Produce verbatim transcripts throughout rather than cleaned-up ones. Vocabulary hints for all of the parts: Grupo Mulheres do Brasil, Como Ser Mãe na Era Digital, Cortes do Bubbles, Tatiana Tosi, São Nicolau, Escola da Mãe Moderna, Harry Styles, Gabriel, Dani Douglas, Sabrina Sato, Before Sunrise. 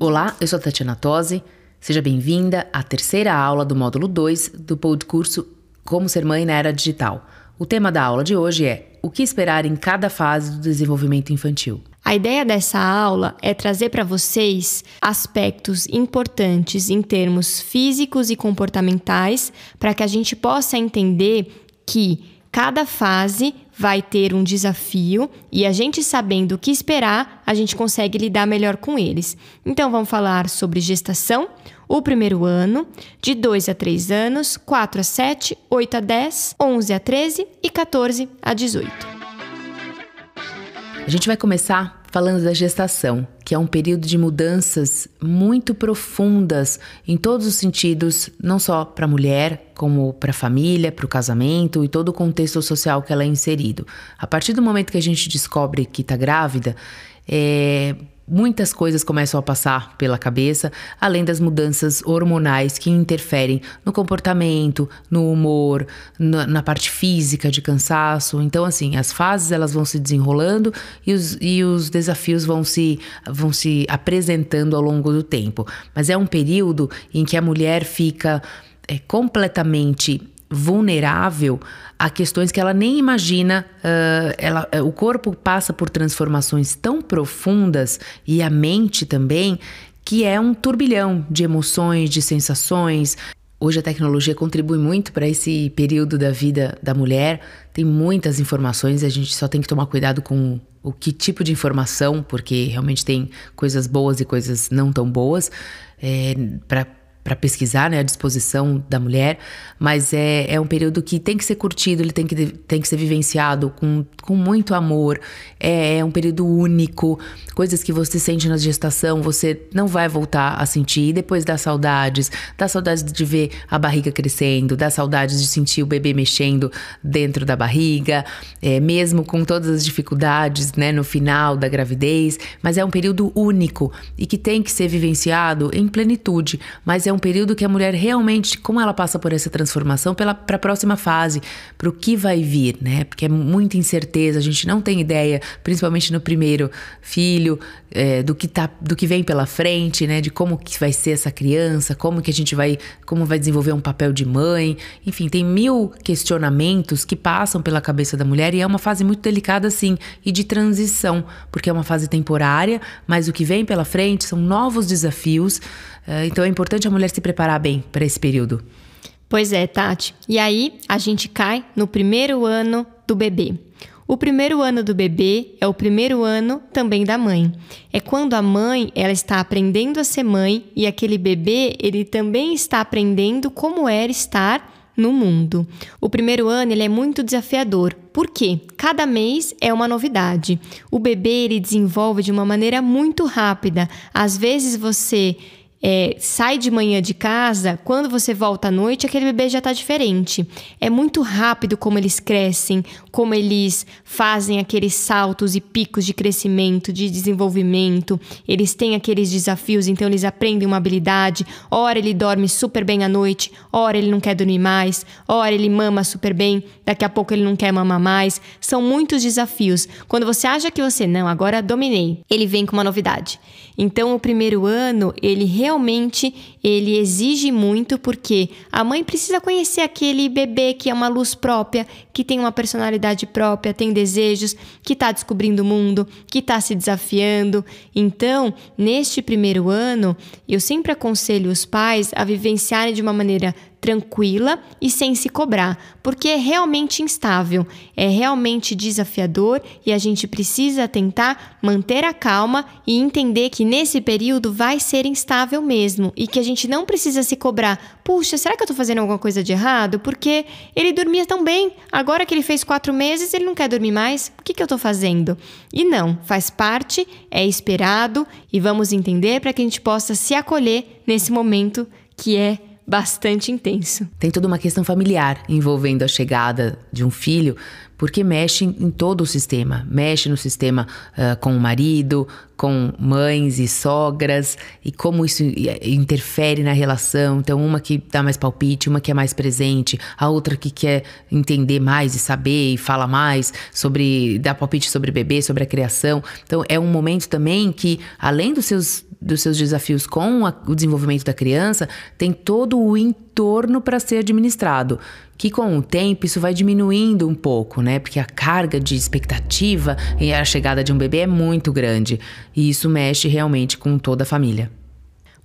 Olá, eu sou a Tatiana Tosi. Seja bem-vinda à terceira aula do módulo dois do podcurso Como Ser Mãe na Era Digital. O tema da aula de hoje é o que esperar em cada fase do desenvolvimento infantil. A ideia dessa aula é trazer para vocês aspectos importantes em termos físicos e comportamentais para que a gente possa entender que cada fase vai ter um desafio e a gente sabendo o que esperar, a gente consegue lidar melhor com eles. Então, vamos falar sobre gestação, o primeiro ano, de dois a três anos, quatro a sete, oito a dez, onze a treze e quatorze a dezoito. A gente vai começar falando da gestação, que é um período de mudanças muito profundas em todos os sentidos, não só para a mulher, como para a família, para o casamento e todo o contexto social que ela é inserido. A partir do momento que a gente descobre que está grávida, é, muitas coisas começam a passar pela cabeça, além das mudanças hormonais que interferem no comportamento, no humor, na, na parte física de cansaço. Então, assim, as fases elas vão se desenrolando e os, e os desafios vão se, vão se apresentando ao longo do tempo. Mas é um período em que a mulher fica é, completamente vulnerável a questões que ela nem imagina, uh, ela, o corpo passa por transformações tão profundas e a mente também, que é um turbilhão de emoções, de sensações. Hoje a tecnologia contribui muito para esse período da vida da mulher, tem muitas informações, a gente só tem que tomar cuidado com o que tipo de informação, porque realmente tem coisas boas e coisas não tão boas, é, para para pesquisar, né, a disposição da mulher, mas é, é um período que tem que ser curtido, ele tem que, tem que ser vivenciado com, com muito amor, é, é um período único, coisas que você sente na gestação, você não vai voltar a sentir, e depois dá saudades, dá saudades de ver a barriga crescendo, dá saudades de sentir o bebê mexendo dentro da barriga, é, mesmo com todas as dificuldades, né, no final da gravidez, mas é um período único e que tem que ser vivenciado em plenitude, mas é um um período que a mulher realmente, como ela passa por essa transformação, para a próxima fase, para o que vai vir, né? Porque é muita incerteza, a gente não tem ideia, principalmente no primeiro filho, é, do que tá, do que vem pela frente, né? De como que vai ser essa criança, como que a gente vai, como vai desenvolver um papel de mãe, enfim, tem mil questionamentos que passam pela cabeça da mulher e é uma fase muito delicada, sim, e de transição, porque é uma fase temporária, mas o que vem pela frente são novos desafios, é, então é importante a mulher se preparar bem para esse período. Pois é, Tati. E aí, a gente cai no primeiro ano do bebê. O primeiro ano do bebê é o primeiro ano também da mãe. É quando a mãe, ela está aprendendo a ser mãe e aquele bebê, ele também está aprendendo como era estar no mundo. O primeiro ano ele é muito desafiador, porque cada mês é uma novidade. O bebê, ele desenvolve de uma maneira muito rápida. Às vezes você É, sai de manhã de casa, quando você volta à noite, aquele bebê já está diferente. É muito rápido como eles crescem, como eles fazem aqueles saltos e picos de crescimento, de desenvolvimento. Eles têm aqueles desafios, então eles aprendem uma habilidade. Ora ele dorme super bem à noite, ora ele não quer dormir mais, ora ele mama super bem, daqui a pouco ele não quer mamar mais. São muitos desafios. Quando você acha que você, não, agora dominei, ele vem com uma novidade. Então o primeiro ano, ele realmente Realmente ele exige muito, porque a mãe precisa conhecer aquele bebê que é uma luz própria, que tem uma personalidade própria, tem desejos, que está descobrindo o mundo, que está se desafiando. Então, neste primeiro ano, eu sempre aconselho os pais a vivenciarem de uma maneira tranquila e sem se cobrar, porque é realmente instável, é realmente desafiador e a gente precisa tentar manter a calma e entender que nesse período vai ser instável mesmo e que a gente não precisa se cobrar. Puxa, será que eu tô fazendo alguma coisa de errado? Porque ele dormia tão bem, agora que ele fez quatro meses ele não quer dormir mais, o que que eu tô fazendo? E não, faz parte, é esperado e vamos entender para que a gente possa se acolher nesse momento que é bastante intenso. Tem toda uma questão familiar envolvendo a chegada de um filho, porque mexe em todo o sistema. Mexe no sistema uh, com o marido, com mães e sogras, e como isso interfere na relação. Então, uma que dá mais palpite, uma que é mais presente, a outra que quer entender mais e saber e fala mais sobre, dá palpite sobre o bebê, sobre a criação. Então, é um momento também que, além dos seus, dos seus desafios com a, o desenvolvimento da criança, tem todo o entorno para ser administrado, que com o tempo isso vai diminuindo um pouco, né? Porque a carga de expectativa e a chegada de um bebê é muito grande, e isso mexe realmente com toda a família.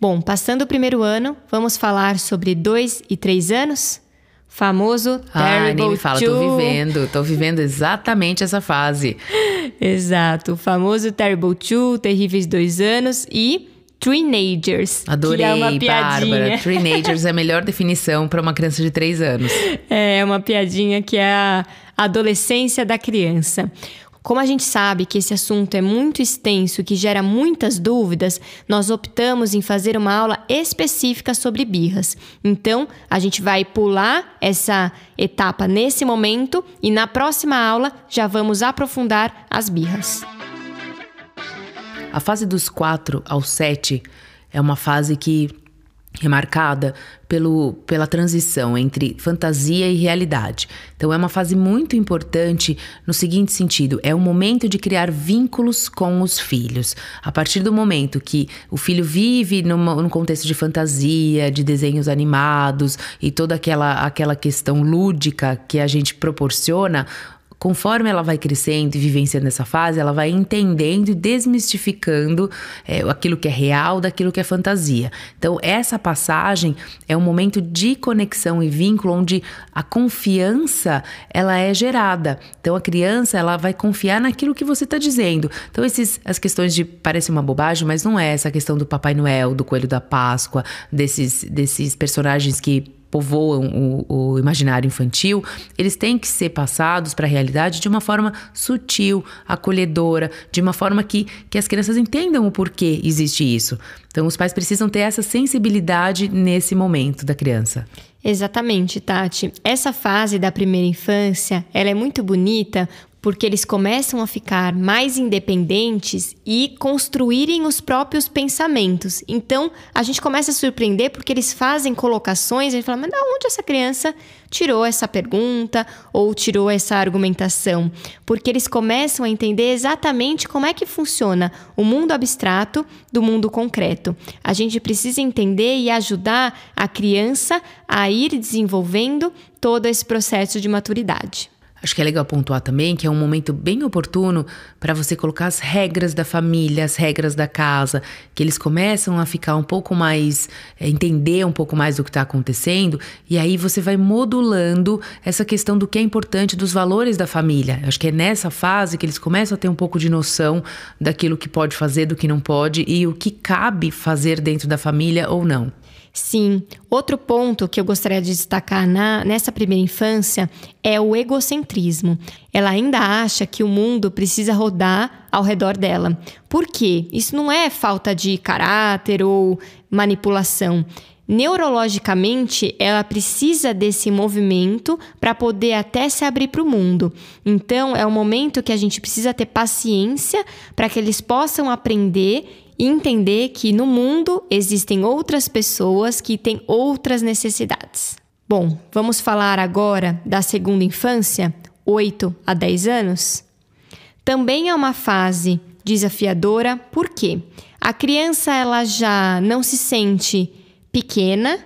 Bom, passando o primeiro ano, vamos falar sobre dois e três anos? Famoso terrible two. Ah, nem me fala, tô vivendo, tô vivendo exatamente essa fase. Exato, o famoso terrible two, terríveis dois anos e... Teenagers. Adorei, é uma Bárbara. Teenagers é a melhor definição para uma criança de três anos. É uma piadinha que é a adolescência da criança. Como a gente sabe que esse assunto é muito extenso, que gera muitas dúvidas, nós optamos em fazer uma aula específica sobre birras. Então, a gente vai pular essa etapa nesse momento e na próxima aula já vamos aprofundar as birras. A fase dos quatro aos sete é uma fase que é marcada pelo, pela transição entre fantasia e realidade. Então, é uma fase muito importante no seguinte sentido: é o momento de criar vínculos com os filhos. A partir do momento que o filho vive numa, num contexto de fantasia, de desenhos animados e toda aquela, aquela questão lúdica que a gente proporciona, conforme ela vai crescendo e vivenciando essa fase, ela vai entendendo e desmistificando é, aquilo que é real daquilo que é fantasia. Então, essa passagem é um momento de conexão e vínculo onde a confiança, ela é gerada. Então, a criança, ela vai confiar naquilo que você está dizendo. Então, esses, as questões de... Parece uma bobagem, mas não é. Essa questão do Papai Noel, do Coelho da Páscoa, desses, desses personagens que... povoam o, o imaginário infantil, eles têm que ser passados para a realidade de uma forma sutil, acolhedora, de uma forma que, que as crianças entendam o porquê existe isso. Então, os pais precisam ter essa sensibilidade nesse momento da criança. Exatamente, Tati. Essa fase da primeira infância, ela é muito bonita porque eles começam a ficar mais independentes e construírem os próprios pensamentos. Então, a gente começa a surpreender porque eles fazem colocações, a gente fala, mas de onde essa criança tirou essa pergunta ou tirou essa argumentação? Porque eles começam a entender exatamente como é que funciona o mundo abstrato do mundo concreto. A gente precisa entender e ajudar a criança a ir desenvolvendo todo esse processo de maturidade. Acho que é legal pontuar também que é um momento bem oportuno para você colocar as regras da família, as regras da casa, que eles começam a ficar um pouco mais, é, entender um pouco mais do que está acontecendo, e aí você vai modulando essa questão do que é importante, dos valores da família. Acho que é nessa fase que eles começam a ter um pouco de noção daquilo que pode fazer, do que não pode e o que cabe fazer dentro da família ou não. Sim, outro ponto que eu gostaria de destacar na, nessa primeira infância é o egocentrismo. Ela ainda acha que o mundo precisa rodar ao redor dela. Por quê? Isso não é falta de caráter ou manipulação. Neurologicamente, ela precisa desse movimento para poder até se abrir para o mundo. Então, é um momento que a gente precisa ter paciência para que eles possam aprender e entender que no mundo existem outras pessoas que têm outras necessidades. Bom, vamos falar agora da segunda infância, oito a dez anos? Também é uma fase desafiadora, porque a criança ela já não se sente pequena,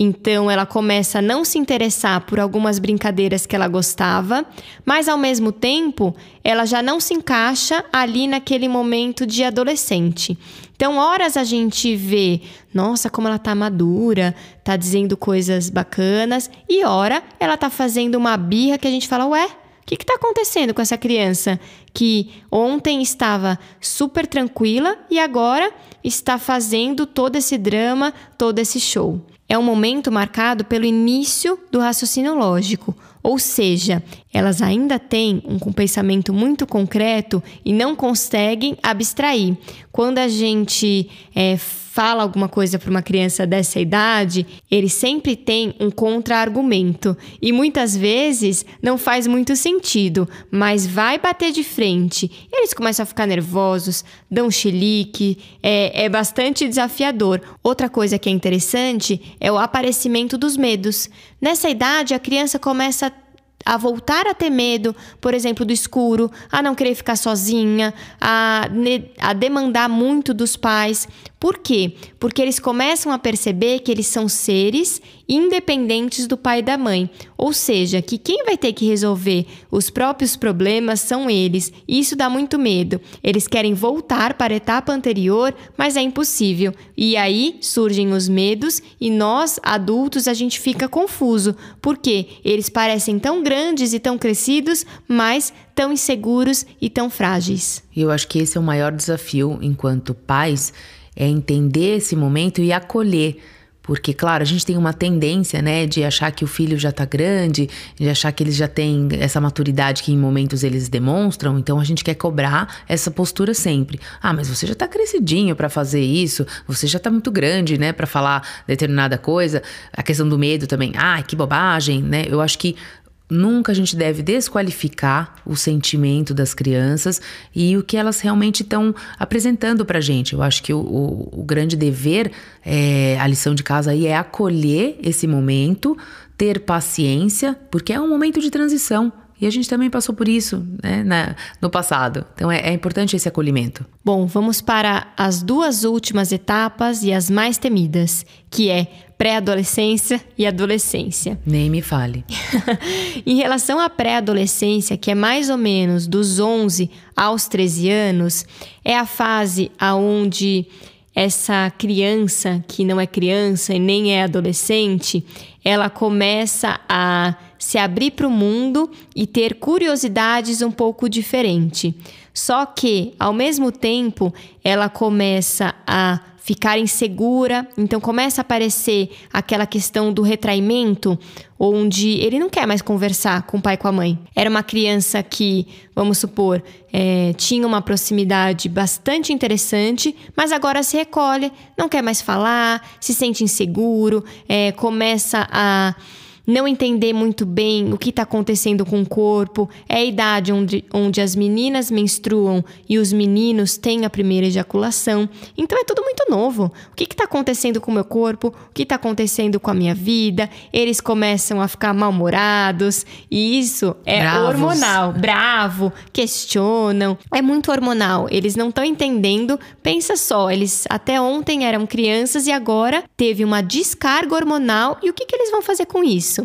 então ela começa a não se interessar por algumas brincadeiras que ela gostava, mas ao mesmo tempo ela já não se encaixa ali naquele momento de adolescente. Então, horas a gente vê, nossa, como ela tá madura, tá dizendo coisas bacanas, e hora ela tá fazendo uma birra que a gente fala, ué, o que que tá acontecendo com essa criança que ontem estava super tranquila e agora está fazendo todo esse drama, todo esse show? É um momento marcado pelo início do raciocínio lógico, Ou seja, elas ainda têm um pensamento muito concreto e não conseguem abstrair. Quando a gente é, fala alguma coisa para uma criança dessa idade, ele sempre tem um contra-argumento e muitas vezes não faz muito sentido, mas vai bater de frente. Eles começam a ficar nervosos, dão chilique, é, é bastante desafiador. Outra coisa que é interessante é o aparecimento dos medos. Nessa idade, a criança começa a a voltar a ter medo, por exemplo, do escuro, a não querer ficar sozinha, a, a demandar muito dos pais. Por quê? Porque eles começam a perceber que eles são seres independentes do pai e da mãe. Ou seja, que quem vai ter que resolver os próprios problemas são eles. E isso dá muito medo. Eles querem voltar para a etapa anterior, mas é impossível. E aí surgem os medos e nós, adultos, a gente fica confuso. Por quê? Eles parecem tão grandes grandes e tão crescidos, mas tão inseguros e tão frágeis. E eu acho que esse é o maior desafio enquanto pais, é entender esse momento e acolher. Porque, claro, a gente tem uma tendência, né, de achar que o filho já tá grande, de achar que eles já têm essa maturidade que em momentos eles demonstram, então a gente quer cobrar essa postura sempre. Ah, mas você já tá crescidinho pra fazer isso, você já tá muito grande, né, pra falar determinada coisa. A questão do medo também, ah, que bobagem, né, eu acho que nunca a gente deve desqualificar o sentimento das crianças e o que elas realmente estão apresentando pra gente. Eu acho que o, o, o grande dever, é, a lição de casa aí é acolher esse momento, ter paciência, porque é um momento de transição. E a gente também passou por isso, né, na, no passado. Então é, é importante esse acolhimento. Bom, vamos para as duas últimas etapas e as mais temidas, que é pré-adolescência e adolescência. Nem me fale. Em relação à pré-adolescência, que é mais ou menos dos onze aos treze anos, é a fase onde essa criança, que não é criança e nem é adolescente, ela começa a se abrir para o mundo e ter curiosidades um pouco diferente. Só que, ao mesmo tempo, ela começa a ficar insegura, então começa a aparecer aquela questão do retraimento, onde ele não quer mais conversar com o pai e com a mãe. Era uma criança que, vamos supor, é, tinha uma proximidade bastante interessante, mas agora se recolhe, não quer mais falar, se sente inseguro, é, começa a não entender muito bem o que está acontecendo com o corpo. É a idade onde, onde as meninas menstruam e os meninos têm a primeira ejaculação. Então é tudo muito novo. O que está acontecendo com o meu corpo? O que está acontecendo com a minha vida? Eles começam a ficar mal-humorados. E isso é Bravos. hormonal. Bravo, questionam. É muito hormonal. Eles não estão entendendo. Pensa só, eles até ontem eram crianças e agora teve uma descarga hormonal. E o que, que eles vão fazer com isso?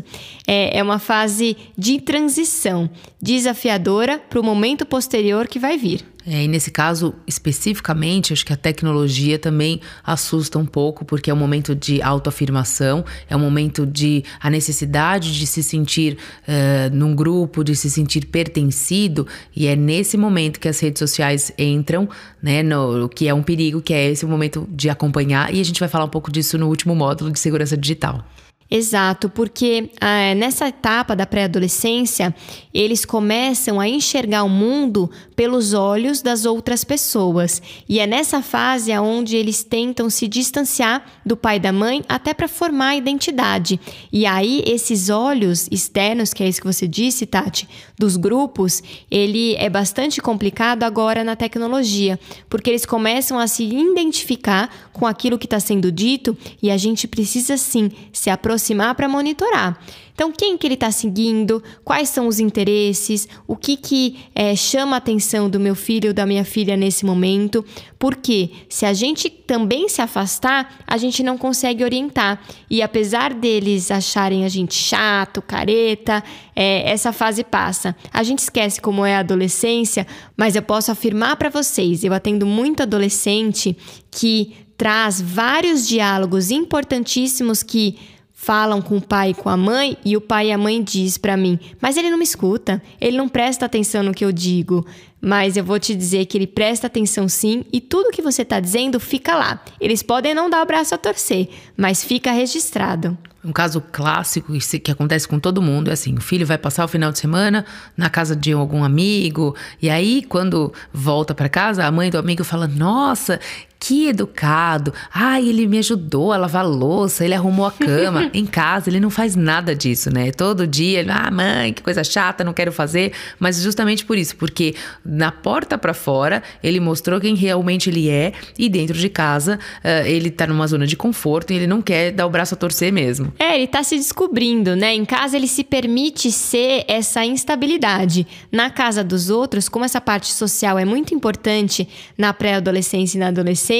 É uma fase de transição desafiadora para o momento posterior que vai vir. É, e nesse caso, especificamente, acho que a tecnologia também assusta um pouco, porque é um momento de autoafirmação, é um momento de a necessidade de se sentir uh, num grupo, de se sentir pertencido, e é nesse momento que as redes sociais entram, né, no, que é um perigo, que é esse momento de acompanhar, e a gente vai falar um pouco disso no último módulo de segurança digital. Exato, porque ah, nessa etapa da pré-adolescência, eles começam a enxergar o mundo pelos olhos das outras pessoas. E é nessa fase onde eles tentam se distanciar do pai e da mãe até para formar a identidade. E aí, esses olhos externos, que é isso que você disse, Tati, dos grupos, ele é bastante complicado agora na tecnologia, porque eles começam a se identificar com aquilo que está sendo dito e a gente precisa, sim, se aproximar aproximar para monitorar. Então, quem que ele está seguindo? Quais são os interesses? O que que é, chama a atenção do meu filho ou da minha filha nesse momento? Porque se a gente também se afastar, a gente não consegue orientar. E apesar deles acharem a gente chato, careta, é, essa fase passa. A gente esquece como é a adolescência, mas eu posso afirmar para vocês, eu atendo muito adolescente que traz vários diálogos importantíssimos que falam com o pai e com a mãe e o pai e a mãe diz para mim, mas ele não me escuta, ele não presta atenção no que eu digo. Mas eu vou te dizer que ele presta atenção sim e tudo que você está dizendo fica lá. Eles podem não dar o braço a torcer, mas fica registrado. Um caso clássico que acontece com todo mundo é assim: o filho vai passar o final de semana na casa de algum amigo, e aí quando volta para casa, a mãe do amigo fala: nossa, que educado, ai, ele me ajudou a lavar a louça, ele arrumou a cama. Em casa ele não faz nada disso, né? Todo dia ele, ah, mãe, que coisa chata, não quero fazer. Mas justamente por isso, porque na porta pra fora ele mostrou quem realmente ele é, e dentro de casa uh, ele tá numa zona de conforto e ele não quer dar o braço a torcer mesmo. É, ele tá se descobrindo, né? Em casa ele se permite ser essa instabilidade. Na casa dos outros, como essa parte social é muito importante na pré-adolescência e na adolescência,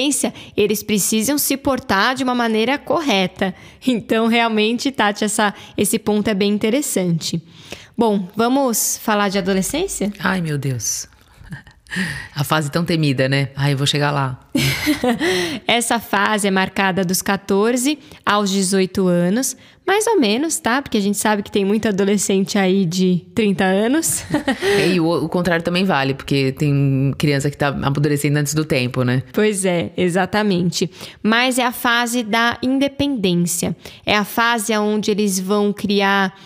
eles precisam se portar de uma maneira correta. Então, realmente, Tati, essa, esse ponto é bem interessante. Bom, vamos falar de adolescência? Ai, meu Deus. A fase tão temida, né? Ai, eu vou chegar lá. Essa fase é marcada dos quatorze aos dezoito anos, mais ou menos, tá? Porque a gente sabe que tem muito adolescente aí de trinta anos. E o, o contrário também vale, porque tem criança que tá amadurecendo antes do tempo, né? Pois é, exatamente. Mas é a fase da independência. É a fase onde eles vão criar...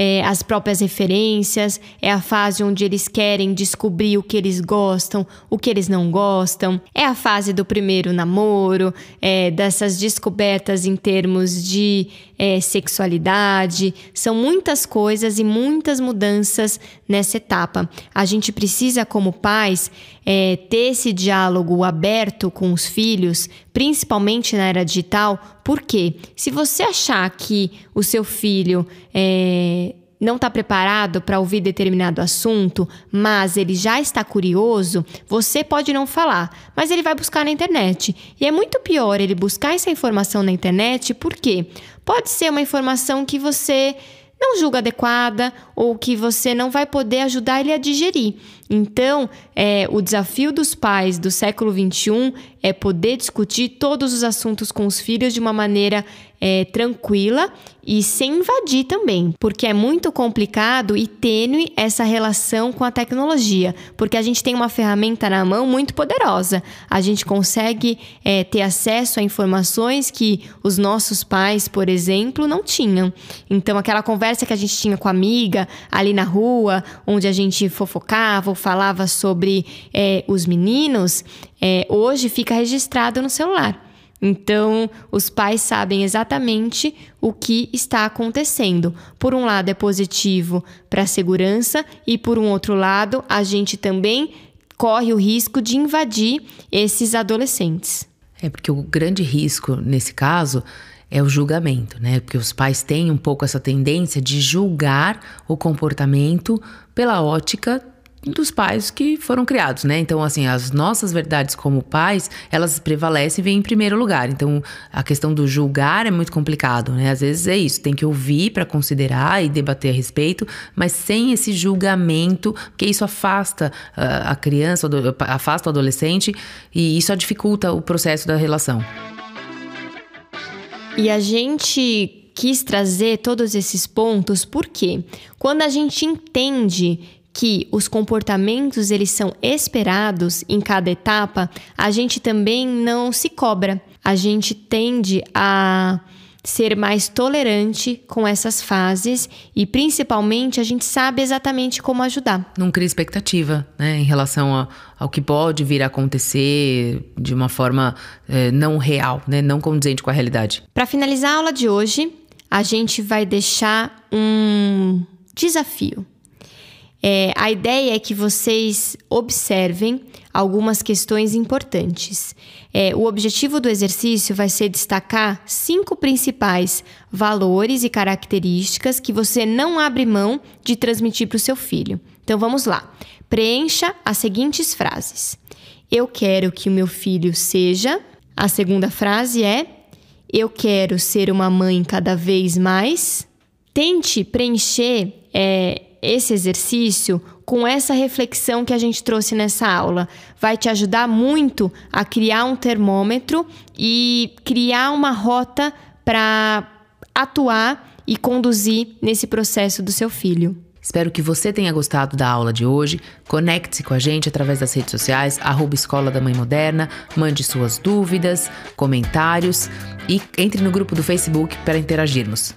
É, as próprias referências, é a fase onde eles querem descobrir o que eles gostam, o que eles não gostam, é a fase do primeiro namoro, é, dessas descobertas em termos de é, sexualidade. São muitas coisas e muitas mudanças nessa etapa. A gente precisa, como pais, é, ter esse diálogo aberto com os filhos, principalmente na era digital, porque se você achar que o seu filho é, não está preparado para ouvir determinado assunto, mas ele já está curioso, você pode não falar, mas ele vai buscar na internet. E é muito pior ele buscar essa informação na internet, porque pode ser uma informação que você... não julga adequada ou que você não vai poder ajudar ele a digerir. Então, é, o desafio dos pais do século vinte e um é poder discutir todos os assuntos com os filhos de uma maneira é, tranquila e sem invadir também, porque é muito complicado e tênue essa relação com a tecnologia, porque a gente tem uma ferramenta na mão muito poderosa. A gente consegue é, ter acesso a informações que os nossos pais, por exemplo, não tinham. Então, aquela conversa que a gente tinha com a amiga ali na rua, onde a gente fofocava ou falava sobre é, os meninos, é, hoje fica registrado no celular. Então, os pais sabem exatamente o que está acontecendo. Por um lado, é positivo para a segurança e, por um outro lado, a gente também corre o risco de invadir esses adolescentes. É porque o grande risco, nesse caso... é o julgamento, né? Porque os pais têm um pouco essa tendência de julgar o comportamento pela ótica dos pais que foram criados, né? Então, assim, as nossas verdades como pais, elas prevalecem e vêm em primeiro lugar. Então, a questão do julgar é muito complicado, né? Às vezes é isso, tem que ouvir para considerar e debater a respeito, mas sem esse julgamento, porque isso afasta a criança, afasta o adolescente, e isso dificulta o processo da relação. E a gente quis trazer todos esses pontos porque quando a gente entende que os comportamentos eles são esperados em cada etapa, a gente também não se cobra. A gente tende a ser mais tolerante com essas fases e, principalmente, a gente sabe exatamente como ajudar. Não cria expectativa, né, em relação a, ao que pode vir a acontecer de uma forma é, não real, né, não condizente com a realidade. Para finalizar a aula de hoje, a gente vai deixar um desafio. É, a ideia é que vocês observem algumas questões importantes. É, o objetivo do exercício vai ser destacar cinco principais valores e características que você não abre mão de transmitir para o seu filho. Então, vamos lá. Preencha as seguintes frases. Eu quero que o meu filho seja... A segunda frase é... Eu quero ser uma mãe cada vez mais... Tente preencher... É, esse exercício com essa reflexão que a gente trouxe nessa aula vai te ajudar muito a criar um termômetro e criar uma rota para atuar e conduzir nesse processo do seu filho. Espero que você tenha gostado da aula de hoje. Conecte-se com a gente através das redes sociais, arroba Escola da Mãe Moderna. Mande suas dúvidas, comentários e entre no grupo do Facebook para interagirmos.